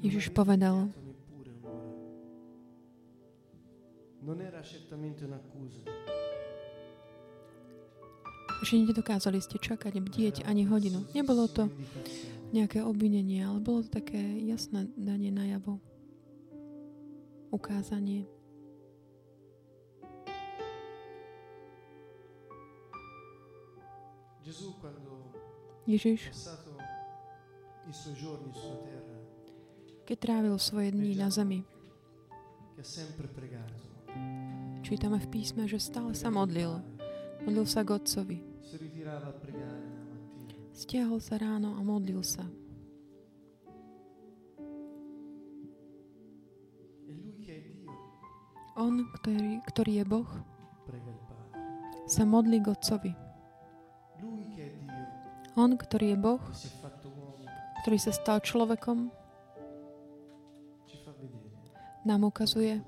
Ježiš povedal, že nedokázali ste čakať, bdieť ani hodinu. Nebolo to nejaké obvinenie, ale bolo to také jasné danie najavo. Ukázanie. Ježiš, keď trávil svoje dni na zemi, čítame v písme, že stále sa modlil. Modlil sa k Otcovi. Stiahol sa ráno a modlil sa. On, ktorý je Boh, sa modlí k Otcovi. On, ktorý je Boh, ktorý sa stal človekom, nám ukazuje,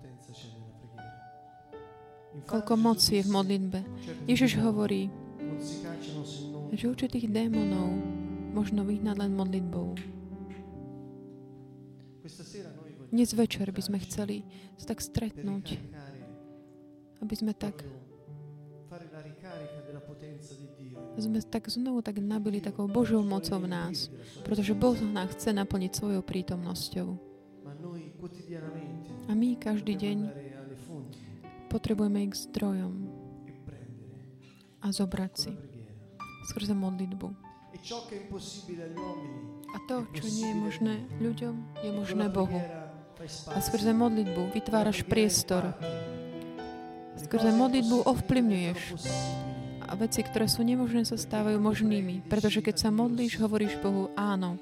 koľko moci je v modlitbe. Ježiš hovorí, že určitých démonov možno vyhnať len modlitbou. Dnes večer by sme chceli sa tak stretnúť, aby sme tak znovu tak nabili takou Božou mocou v nás, pretože Boh nás chce naplniť svojou prítomnosťou. A my každý deň potrebujeme ich zdrojom a zobrať si skrze modlitbu. A to, čo nie je možné ľuďom, je možné Bohu. A skrze modlitbu vytváraš priestor. Skrze modlitbu ovplyvňuješ. A veci, ktoré sú nemožné, sa stávajú možnými. Pretože keď sa modlíš, hovoríš Bohu áno.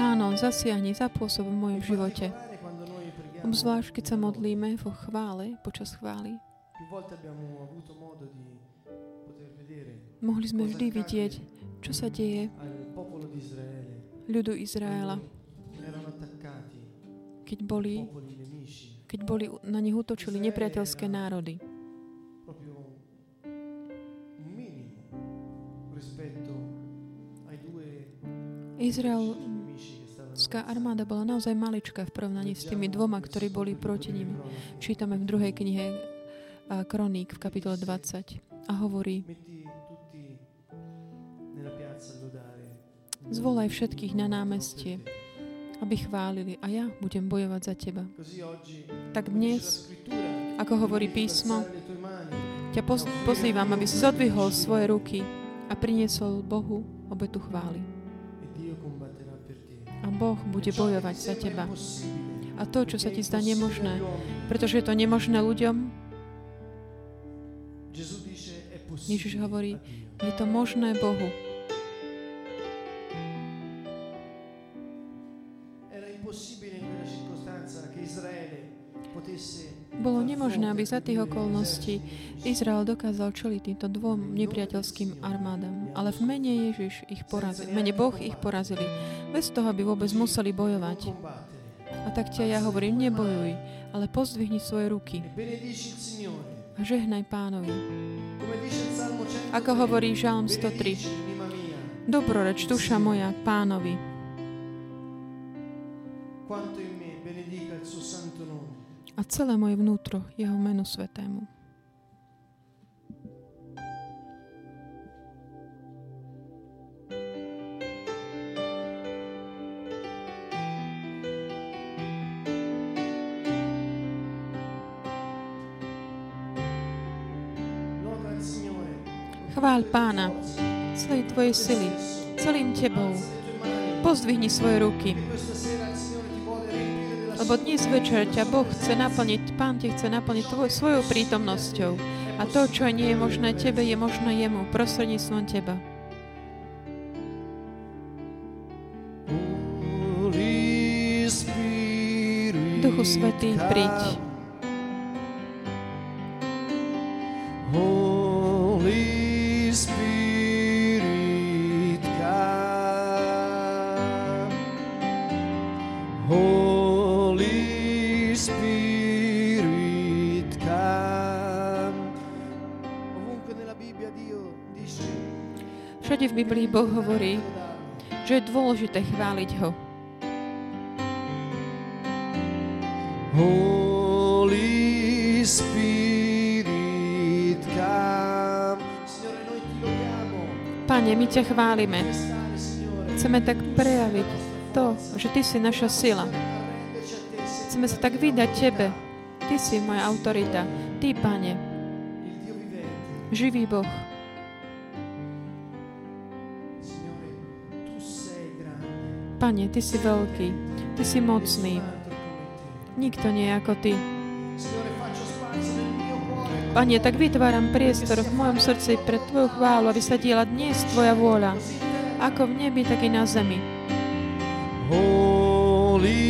Áno, zasiahni, zapôsob v mojom živote. Obzvlášť, keď sa modlíme vo chvále, počas chvály. Mohli sme vždy vidieť, čo sa deje ľudu Izraela, keď boli na nich útočili nepriateľské národy. Izraelská armáda bola naozaj maličká v porovnaní s tými dvoma, ktorí boli proti nim. Čítame v 2. knihe Kroník v kapitole 20 a hovorí: Zvolaj všetkých na námestie, aby chválili, a ja budem bojovať za teba. Tak dnes, ako hovorí písmo, ťa pozývam, aby si zodvihol svoje ruky a priniesol Bohu obetu chvály. A Boh bude bojovať za teba. A to, čo sa ti zdá nemožné, pretože je to nemožné ľuďom, Ježiš hovorí, je to možné Bohu. Bolo nemožné, aby za tých okolností Izrael dokázal čeliť týmto dvom nepriateľským armádam. Ale v mene Ježiš ich porazil. V mene Boh ich porazili. Bez toho, aby vôbec museli bojovať. A tak ťa ja hovorím, nebojuj, ale pozdvihni svoje ruky. A žehnaj Pánovi. Ako hovorí Žalm 103. Dobroreč, duša moja, Pánovi. A celé moje vnútro jeho menu svetému. Chvál Pána, celej tvojej sily, celým tebou. Pozdvihni svoje ruky. Lebo dnes večer ťa Boh chce naplniť, Pán ťa chce naplniť svojou prítomnosťou. A to, čo nie je možné tebe, je možné jemu, prostredníctvom teba. Duchu Svätý, príď. V Biblii Boh hovorí, že je dôležité chváliť ho. Holy Spirit, come. Pane, my ťa chválime. Chceme tak prejaviť to, že Ty si naša sila. Chceme sa tak vydať Tebe. Ty si moja autorita. Ty, Pane, živý Boh. Pane, Ty si veľký. Ty si mocný. Nikto nie je ako Ty. Pane, tak vytváram priestor v mojom srdci pre Tvoju chválu, aby sa diela dnes Tvoja vôľa. Ako v nebi, tak i na zemi. Holy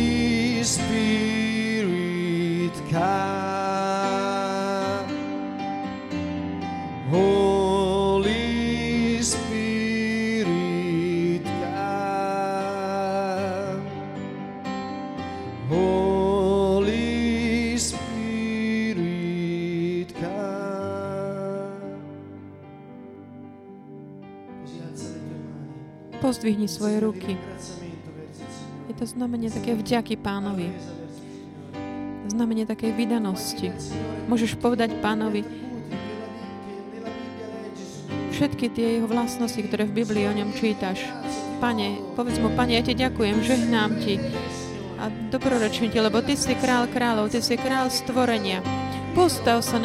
Spirit, come. Holy Spirit, come. Holy Spirit, come. Pozdvihni svoje ruky. Je to znamenie také vďaky Pánovi. Znamenie takej vydanosti. Môžeš povedať Pánovi všetky tie jeho vlastnosti, ktoré v Biblii o ňom čítaš. Pane, povedz mu, Pane, ja ti ďakujem, žehnám ti a dobrorečím ti, lebo ty si král kráľov, ty si král stvorenia. Postav sa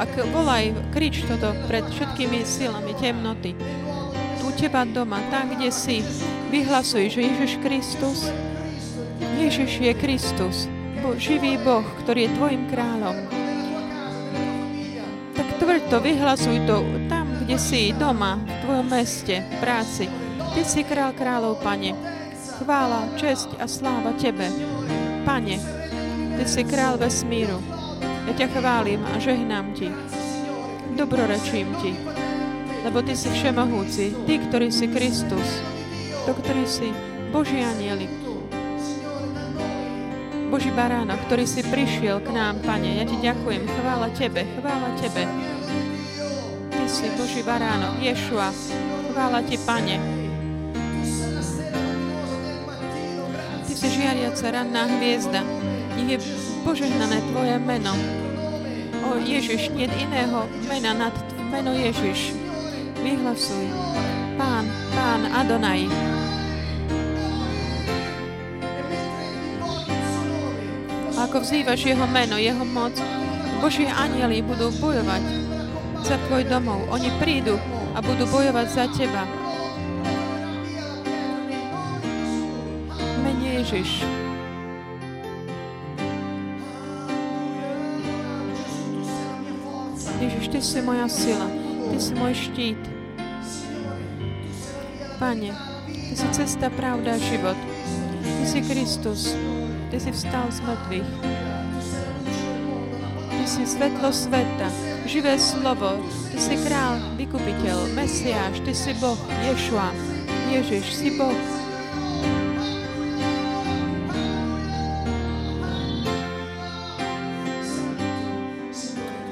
a volaj, krič toto pred všetkými silami temnoty. U teba doma, tam, kde si. Vyhlasuj, že Ježiš je Kristus, živý Boh, ktorý je tvojim kráľom. Tak tvrdo vyhlasuj to tam, kde si, doma, v tvojom meste, v práci. Ty si král kráľov, Pane. Chvála, česť a sláva tebe. Pane, ty si král vesmíru. Ja ťa chválim a žehnám ti. Dobrorečím ti. Lebo ty si všemohúci, ty, ktorý si Kristus, to, ktorý si Boží anjeli, Boží baráno, ktorý si prišiel k nám, Pane. Ja ti ďakujem, chvála tebe, chvála tebe. Ty si Boží baráno, Ješua, chvála ti, Pane. Ty si žiariaca ranná hviezda, nech je požehnané tvoje meno. O Ježiš, nie iného mena nad meno Ježiš. Vyhlasuj, Pán, Pán Adonai. Ako vzývaš jeho meno, jeho moc, Boží anjeli budú bojovať za tvoj domov. Oni prídu a budú bojovať za teba. Mene Ježiš. Ježiš, ty si moja sila, ty si môj štít. Pane, ty si cesta, pravda a život. Ty si Kristus. Ty si vstal z mŕtvych. Ty si svetlo sveta, živé slovo. Ty si král, vykupiteľ, Mesiáš. Ty si Boh, Ješua. Ježiš, si Boh.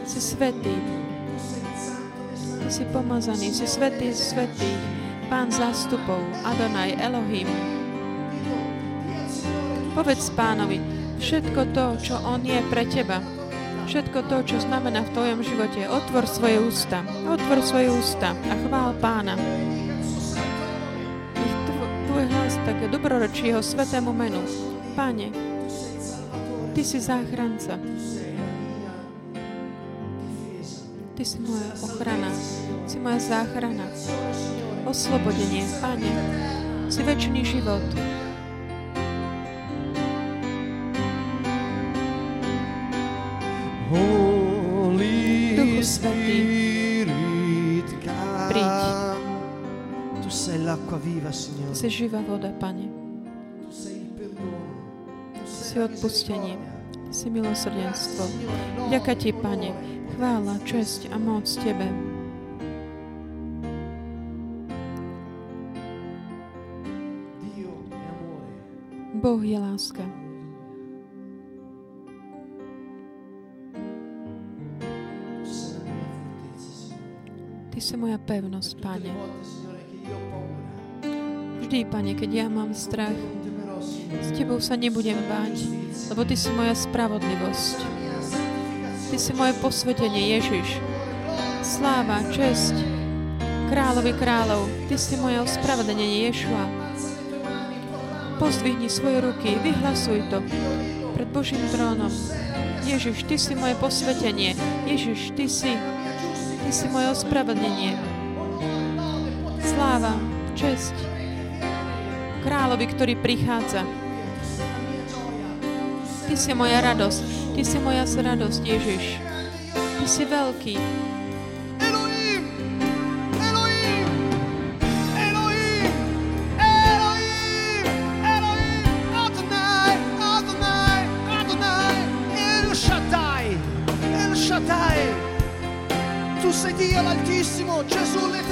Si svätý. Ty si pomazaný, si svätý, svätý. Pán zástupov, Adonaj, Elohim. Povedz Pánovi všetko to, čo On je pre teba. Všetko to, čo znamená v tvojom živote. Otvor svoje ústa. Otvor svoje ústa a chvál Pána. Nech tvoj hlas tak dobrorečí jeho svätému menu. Pane, Ty si záchranca. Ty si moja ochrana. Si moja záchrana. Oslobodenie, Pane, si večný život. Duchu Svätý, príď. Ty si živá voda, Pane. Ty si odpustenie, Ty si milosrdenstvo. Ďaká Ti, Pane, chvála, česť a moc Tebe. Boh je láska. Ty si moja pevnosť, Pane. Vždy, Pane, keď ja mám strach, S Tebou sa nebudem báť, lebo Ty si moja spravodlivosť. Ty si moje posvetenie, Ježiš. Sláva, česť, kráľovi kráľov, Ty si moje ospravedlnenie, Ješua. Pozdvihni svoje ruky, vyhlasuj to pred Božím trónom. Ježiš, Ty si moje posvetenie. Ježiš, Ty si moje ospravedlnenie. Sláva, česť, kráľovi, ktorý prichádza. Ty si moja radosť. Ty si moja radosť, Ježiš. Ty si veľký.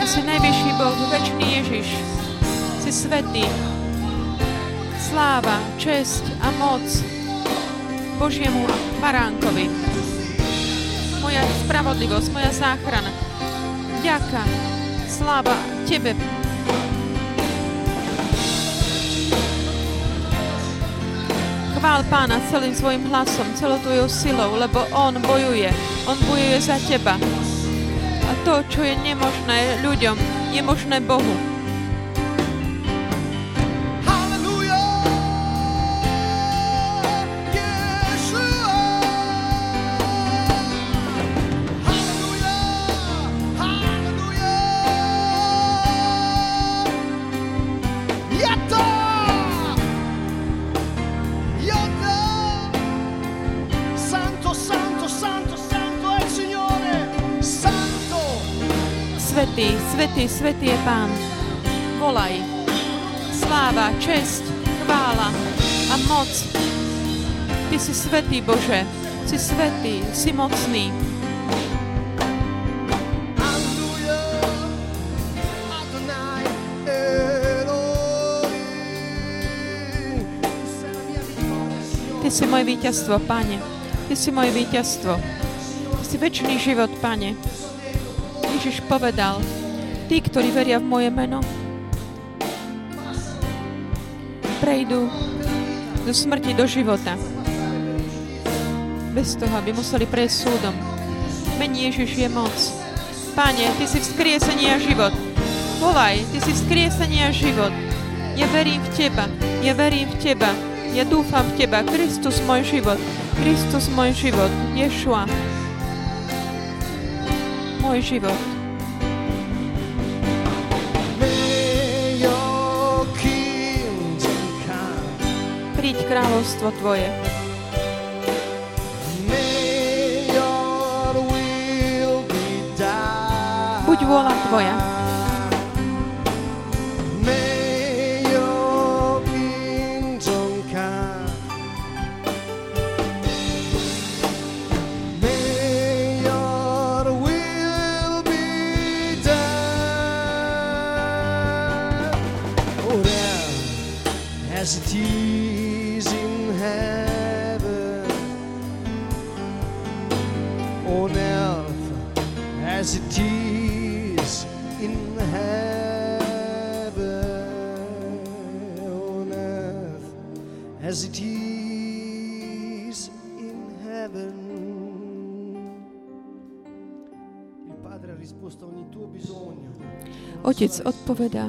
Ty si najvyšší Boh, večný Ježiš. Si svätý. Sláva, česť a moc Božiemu Baránkovi. Moja spravodlivosť, moja záchrana. Vďaka, sláva Tebe. Chvál Pána celým svojim hlasom, celou tvojou silou, lebo On bojuje. On bojuje za teba. A to, čo je nemožné ľuďom, je možné Bohu. Svätý je Pán. Volaj. Sláva, česť, chvála a moc. Ty si svätý, Bože. Si svätý, si mocný. Ty si moje víťazstvo, Pane. Ty si moje víťazstvo. Ty si večný život, Pane. Ježiš povedal: Tí, ktorí veria v moje meno, prejdú do smrti, do života. Bez toho, aby museli prejsť súdom. Mení Ježiš je moc. Pane, Ty si vzkriesenie a život. Volaj, Ty si vzkriesenie a život. Ja verím v Teba. Ja verím v Teba. Ja dúfam v Teba. Kristus, môj život. Kristus, môj život. Ješua. Môj život. Kráľovstvo Tvoje. Buď vôľa Tvoja. Otec odpovedá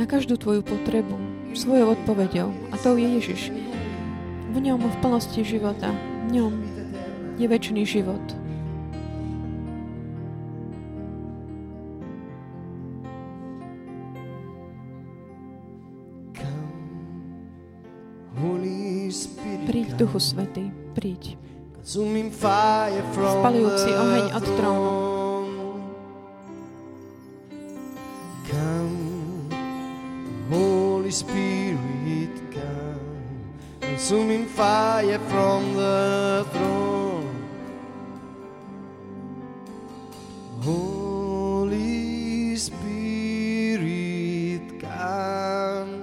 na každú tvoju potrebu svojou odpovedou, a to je Ježiš. V ňom v plnosti života, v ňom je večný život. Príď, Duchu Svätý, príď. Spaľujúci oheň od trónu. Spirit, come, consuming fire from the throne. Holy Spirit, come.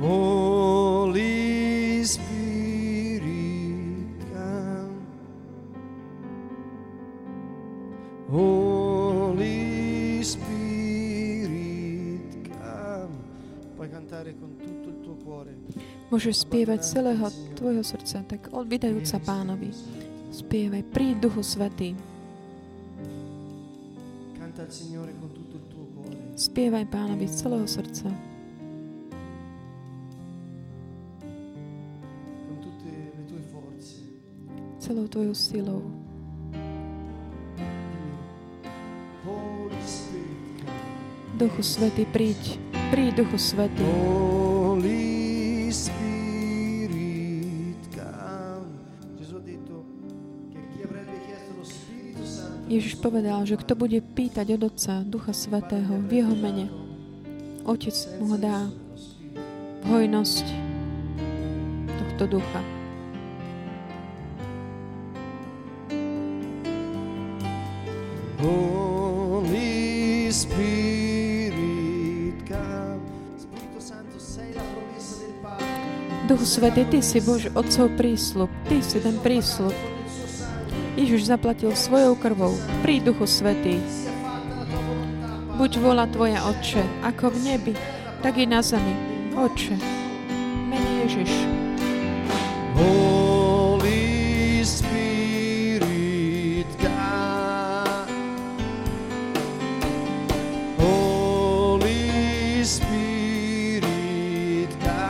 Holy Spirit, come. Holy Spirit. Môžeš spievať celého tvojho srdca, tak oddajúc sa Pánovi. Spievaj, príď Duchu Svätý. Spievaj Pánovi z celého srdca. Celou tvojou silou. Duchu Svätý, príď. Príď, Duchu Svätý. Ježiš povedal, že kto bude pýtať od Otca Ducha Svätého v jeho mene, Otec mu ho dá v hojnosť tohto ducha. Holy Spirit, come. Duchu Svätý, ty si Boží Otcov prísľub, ty si ten prísľub. Ježiš zaplatil svojou krvou. Príď, Duchu Svätý. Buď vôľa tvoja, Otče, ako v nebi, tak i na zemi. Otče, mene Ježiš. Holy Spirit, God. Holy Spirit, God.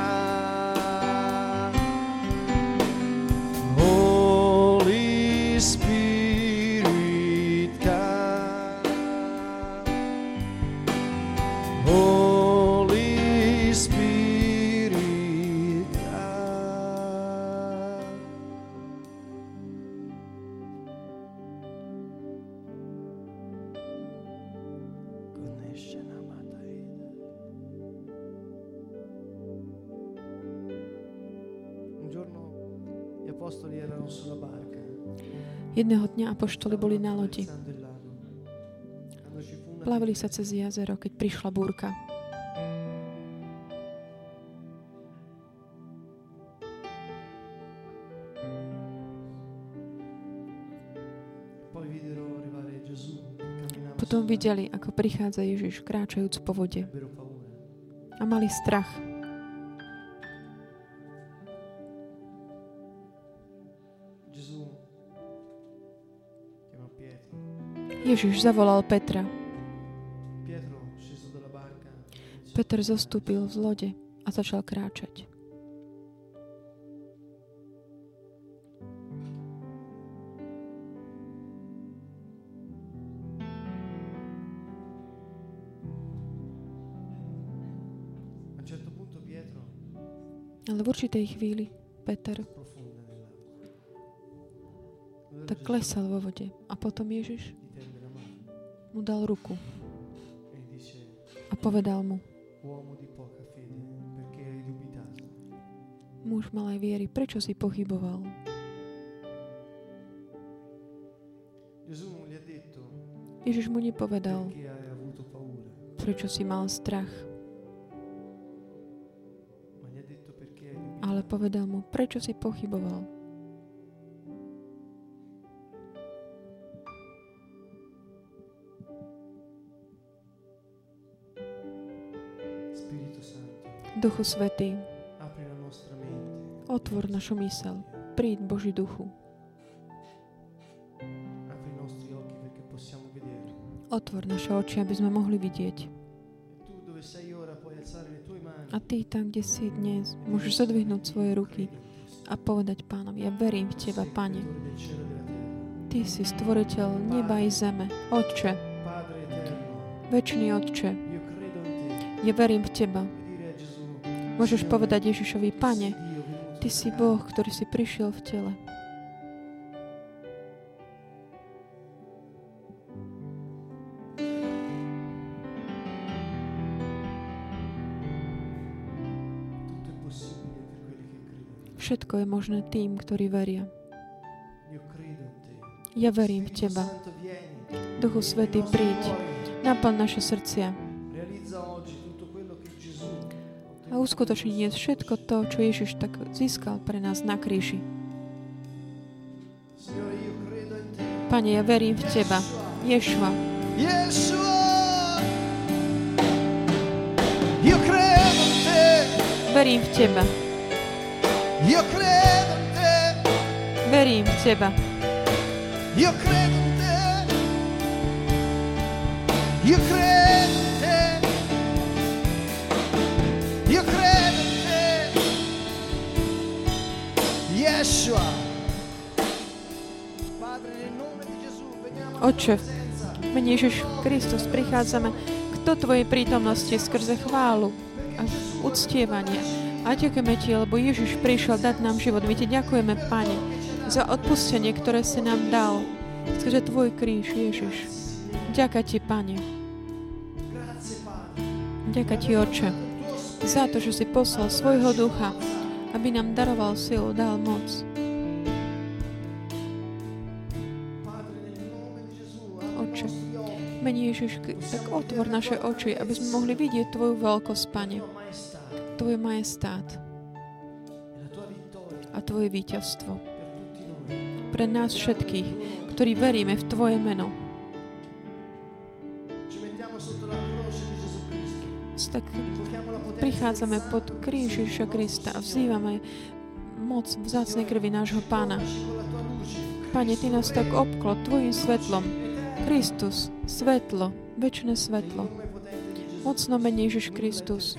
Jedného dňa apoštoli boli na lodi. Plavili sa cez jazero, keď prišla búrka. Potom videli, ako prichádza Ježiš, kráčajúc po vode. A mali strach. Ježiš zavolal Petra. Peter zostúpil z lode a začal kráčať. Ale v určitej chvíli Peter tak klesal vo vode a potom Ježiš mu dal ruku a povedal mu: Muž malej viery, prečo si pochyboval? Ježiš mu nepovedal, prečo si mal strach, ale povedal mu, prečo si pochyboval. Duchu Svätý, otvor našu myseľ. Príď, Boží Duchu. Otvor naše oči, aby sme mohli vidieť. A ty tam, kde si dnes, môžeš zadvihnúť svoje ruky a povedať Pánovi: Ja verím v teba, Pane. Ty si stvoriteľ neba i zeme. Otče, večný Otče, ja verím v teba. Môžeš povedať Ježišovi: Pane, Ty si Boh, ktorý si prišiel v tele. Všetko je možné tým, ktorí veria. Ja verím v Teba. Duchu Svätý, príď. Naplň naše srdcia. A uskutočniť všetko to, čo Ježiš tak získal pre nás na kríži. Pane, ja verím v Teba. Ješua. Ješua. Yo creo en Te. verím v Teba. Verím v Teba. Oče, menej Ježiš Kristus, prichádzame do Tvojej prítomnosti skrze chválu a uctievanie. A ďakujeme Ti, lebo Ježiš prišiel dať nám život. My Ti ďakujeme, Pane, za odpustenie, ktoré si nám dal skrze Tvoj kríž, Ježiš. Ďakujem Ti, Pane. Ďakujem Ti, Oče, za to, že si poslal svojho ducha, aby nám daroval silu, dal moc. Mene Ježiš, tak otvor naše oči, aby sme mohli vidieť Tvoju veľkosť, Pane, Tvoj majestát a Tvoje víťazstvo. Pre nás všetkých, ktorí veríme v Tvoje meno. Tak prichádzame pod kríž Ježiša Krista a vzývame moc vzácnej krvi nášho Pána. Pane, Ty nás tak obklop Tvojim svetlom. Kristus, svetlo, večné svetlo. Mocno mene Ježiš Kristus.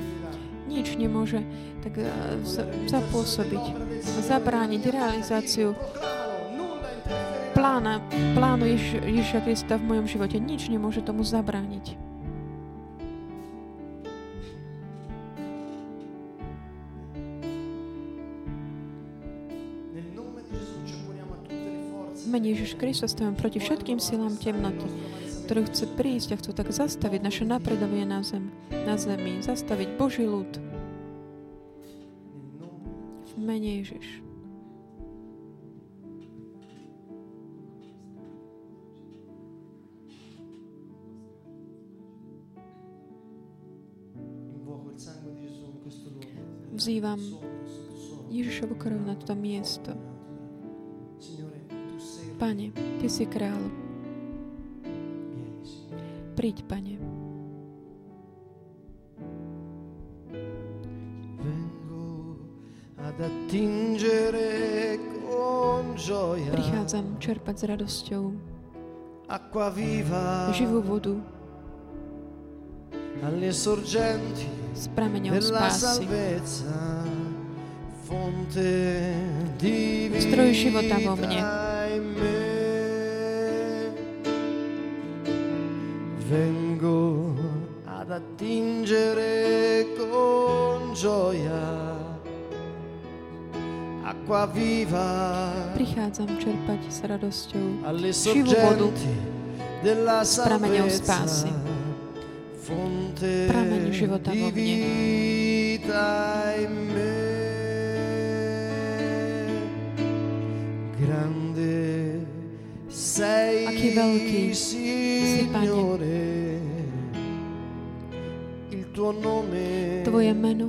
Nič nemôže tak zapôsobiť, zabrániť realizáciu plánu Ježiša Krista v mojom živote. Nič nemôže tomu zabrániť. Mene Ježiš Krista stavím proti všetkým silám temnoty, ktoré chce prísť a chcú tak zastaviť naše napredovanie na zemi, zastaviť Boží ľud. V mene Ježiš. Vzývam Ježišovu krv na toto miesto. Pane, Ty si kráľ. Príď, Pane. Prichádzam čerpať s radosťou živú vodu z prameňov spásy. Stroj života vo mne. Vengo ad attingere con gioia acqua viva. Prichádzam čerpať s radosťou živú vodu z prameňov spásy. Prameň života vo mne. Aký veľký si, Pane. Tvoje meno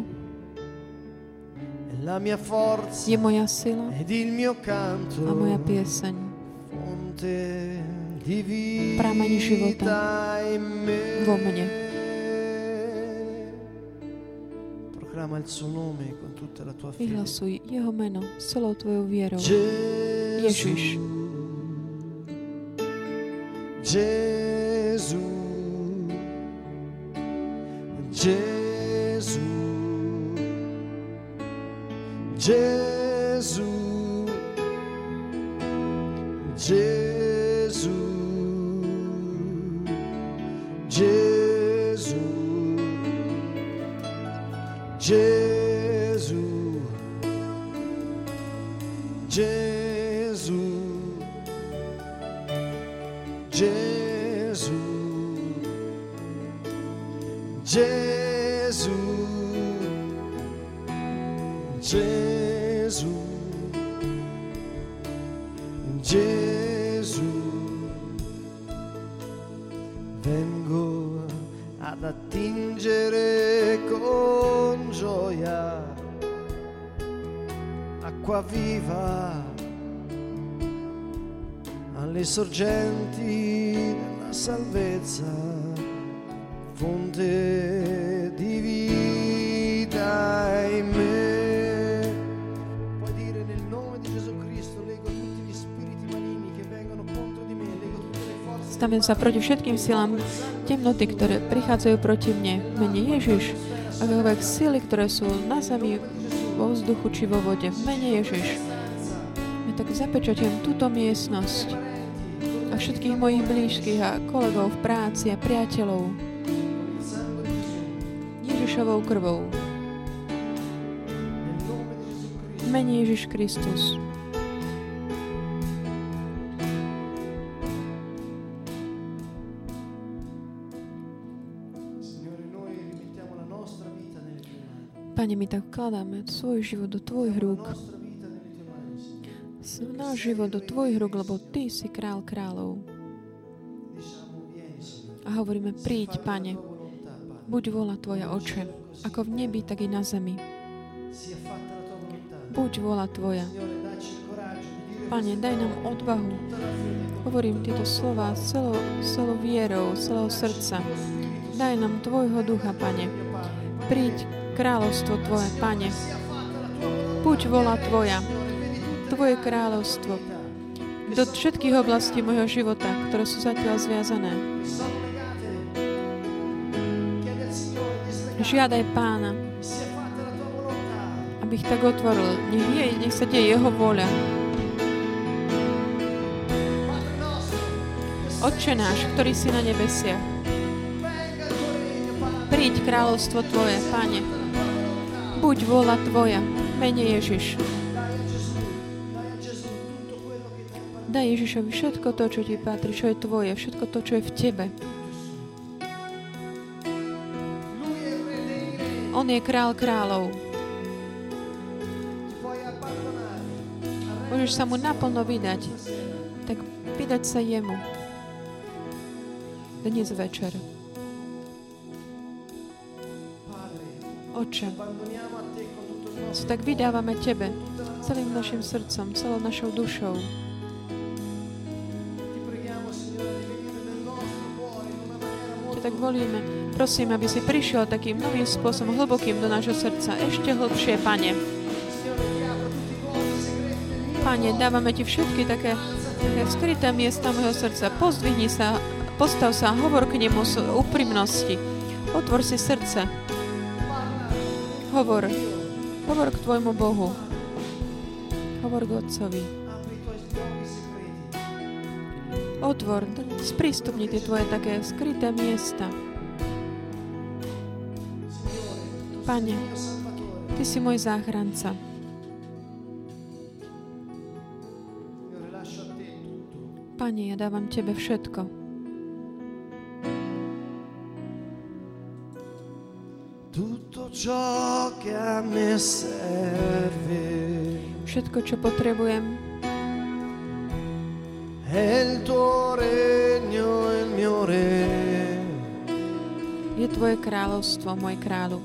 je moja sila a moja pieseň. Prameň života vo mne. Vyhlasuj jeho meno s celou tvojou vierou. Ježiš. Sorgenti della salvezza, fonte di vita in me. Postavím sa proti všetkým silám temnoty, ktoré prichádzajú proti mne. Mene Ježiš. Akékoľvek sily, ktoré sú na zemi, vo vzduchu či vo vode. Mene Ježiš. Ja tak zapečaťujem túto miestnosť a všetkých mojich blízkych a kolegov v práci a priateľov Ježišovou krvou. Mene Ježiš Kristus. Pane, my tak vkladáme svoj život do Tvojich rúk. Náš život do Tvojich rúk, lebo Ty si král kráľov. A hovoríme, príď, Pane, buď vôľa Tvoja, Oče, ako v nebi, tak i na zemi. Buď vôľa Tvoja. Pane, daj nám odvahu. Hovorím tieto slova celou vierou, celého srdca. Daj nám Tvojho ducha, Pane. Príď kráľovstvo Tvoje, Pane. Buď vôľa Tvoja, Tvoje kráľovstvo do všetkých oblastí mojho života, ktoré sú zatiaľ zviazané. Žiadaj Pána, aby ich tak otvoril. Nech sa deje Jeho vôľa. Otče náš, ktorý si na nebesiach, príď kráľovstvo Tvoje, Pane. Buď vôľa Tvoja, mene Ježiš. Daj Ježišovi všetko to, čo Ti patrí, čo je Tvoje, všetko to, čo je v Tebe. On je král kráľov. Môžeš sa Mu naplno vydať, tak vydať sa Jemu dnes večer. Oče, sa tak vydávame Tebe celým našim srdcom, celou našou dušou. Ťa tak volíme. Prosím, aby si prišiel takým novým spôsobom, hlbokým do nášho srdca. Ešte hlbšie, Pane. Pane, dávame Ti všetky také skryté miesta mojho srdca. Pozdvihni sa, postav sa, hovor k nemu z úprimnosti. Otvor si srdce. Hovor k Tvojmu Bohu. Hovor k Otcovi. Otvor, sprístupni tie Tvoje také skryté miesta. Pane, Ty si môj záchranca. Pane, ja dávam Tebe všetko. Všetko, čo potrebujem, je Tvoje kráľovstvo, môj kráľu,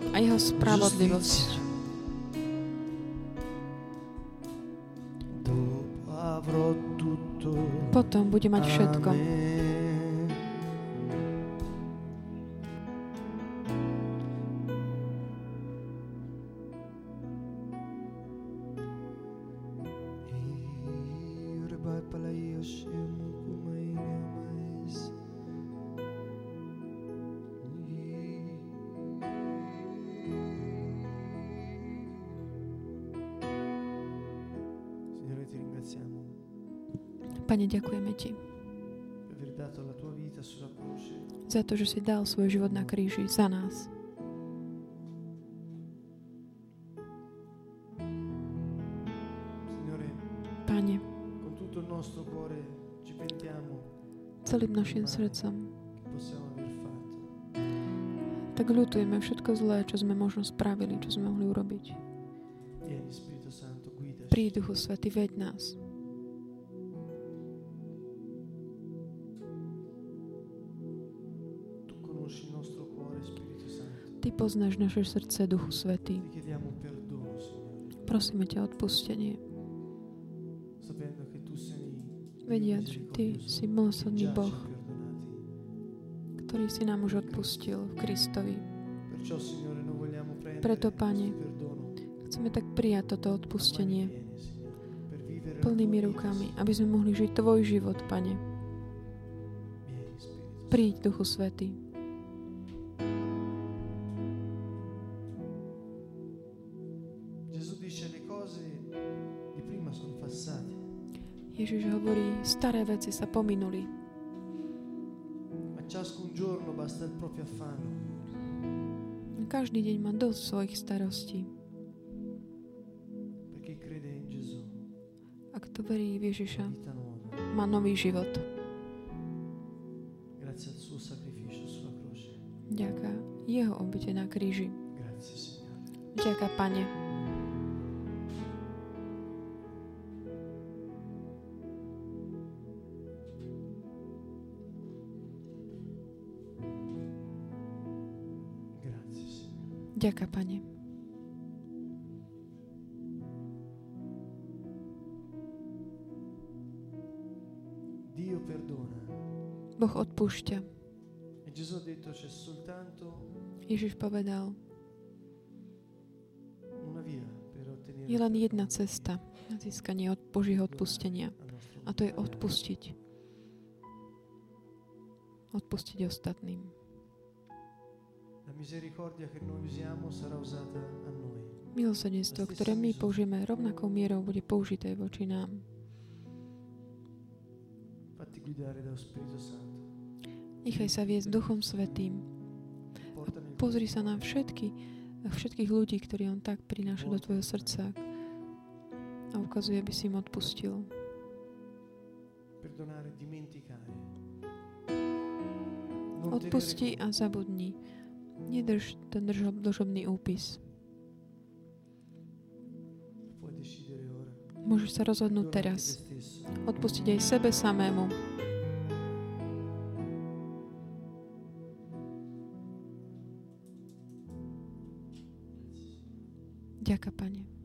a Jeho spravodlivosť. Potom budem mať všetko. Pane, ďakujeme Ti za to, že si dal svoj život na kríži za nás. Pane, celým našim srdcom tak ľutujeme všetko zlé, čo sme možno spravili, čo sme mohli urobiť. Príď, Duchu Svätý, veď nás. Ty poznáš naše srdce, Duchu Svätý. Prosíme Ťa o odpustenie. Vediac, že Ty si milosrdný Boh, ktorý si nám už odpustil v Kristovi. Preto, Pane, chceme tak prijať toto odpustenie plnými rukami, aby sme mohli žiť Tvoj život, Pane. Príď, Duchu Svätý. Ježiš hovorí, staré veci sa pominuli. Každý deň má dosť svojich starostí. A kto verí v Ježiša, má nový život. Ďaká jeho obete na kríži. Ďaká, Pane. Ďakujem, Pane. Boh odpúšťa. Ježiš povedal, je len jedna cesta na získanie Božieho odpustenia, a to je odpustiť. Odpustiť ostatným. Milosrdenstvo, ktoré my použijeme rovnakou mierou, bude použité voči nám. Nechaj sa viesť Duchom Svätým. Pozri sa na všetkých ľudí, ktorí on tak prináša do tvojho srdca a ukazuje, aby si im odpustil. Odpusti a zabudni. Nedrž ten dlžobný úpis. Môžeš sa rozhodnúť teraz. Odpustiť aj sebe samému. Ďakujem, Pane.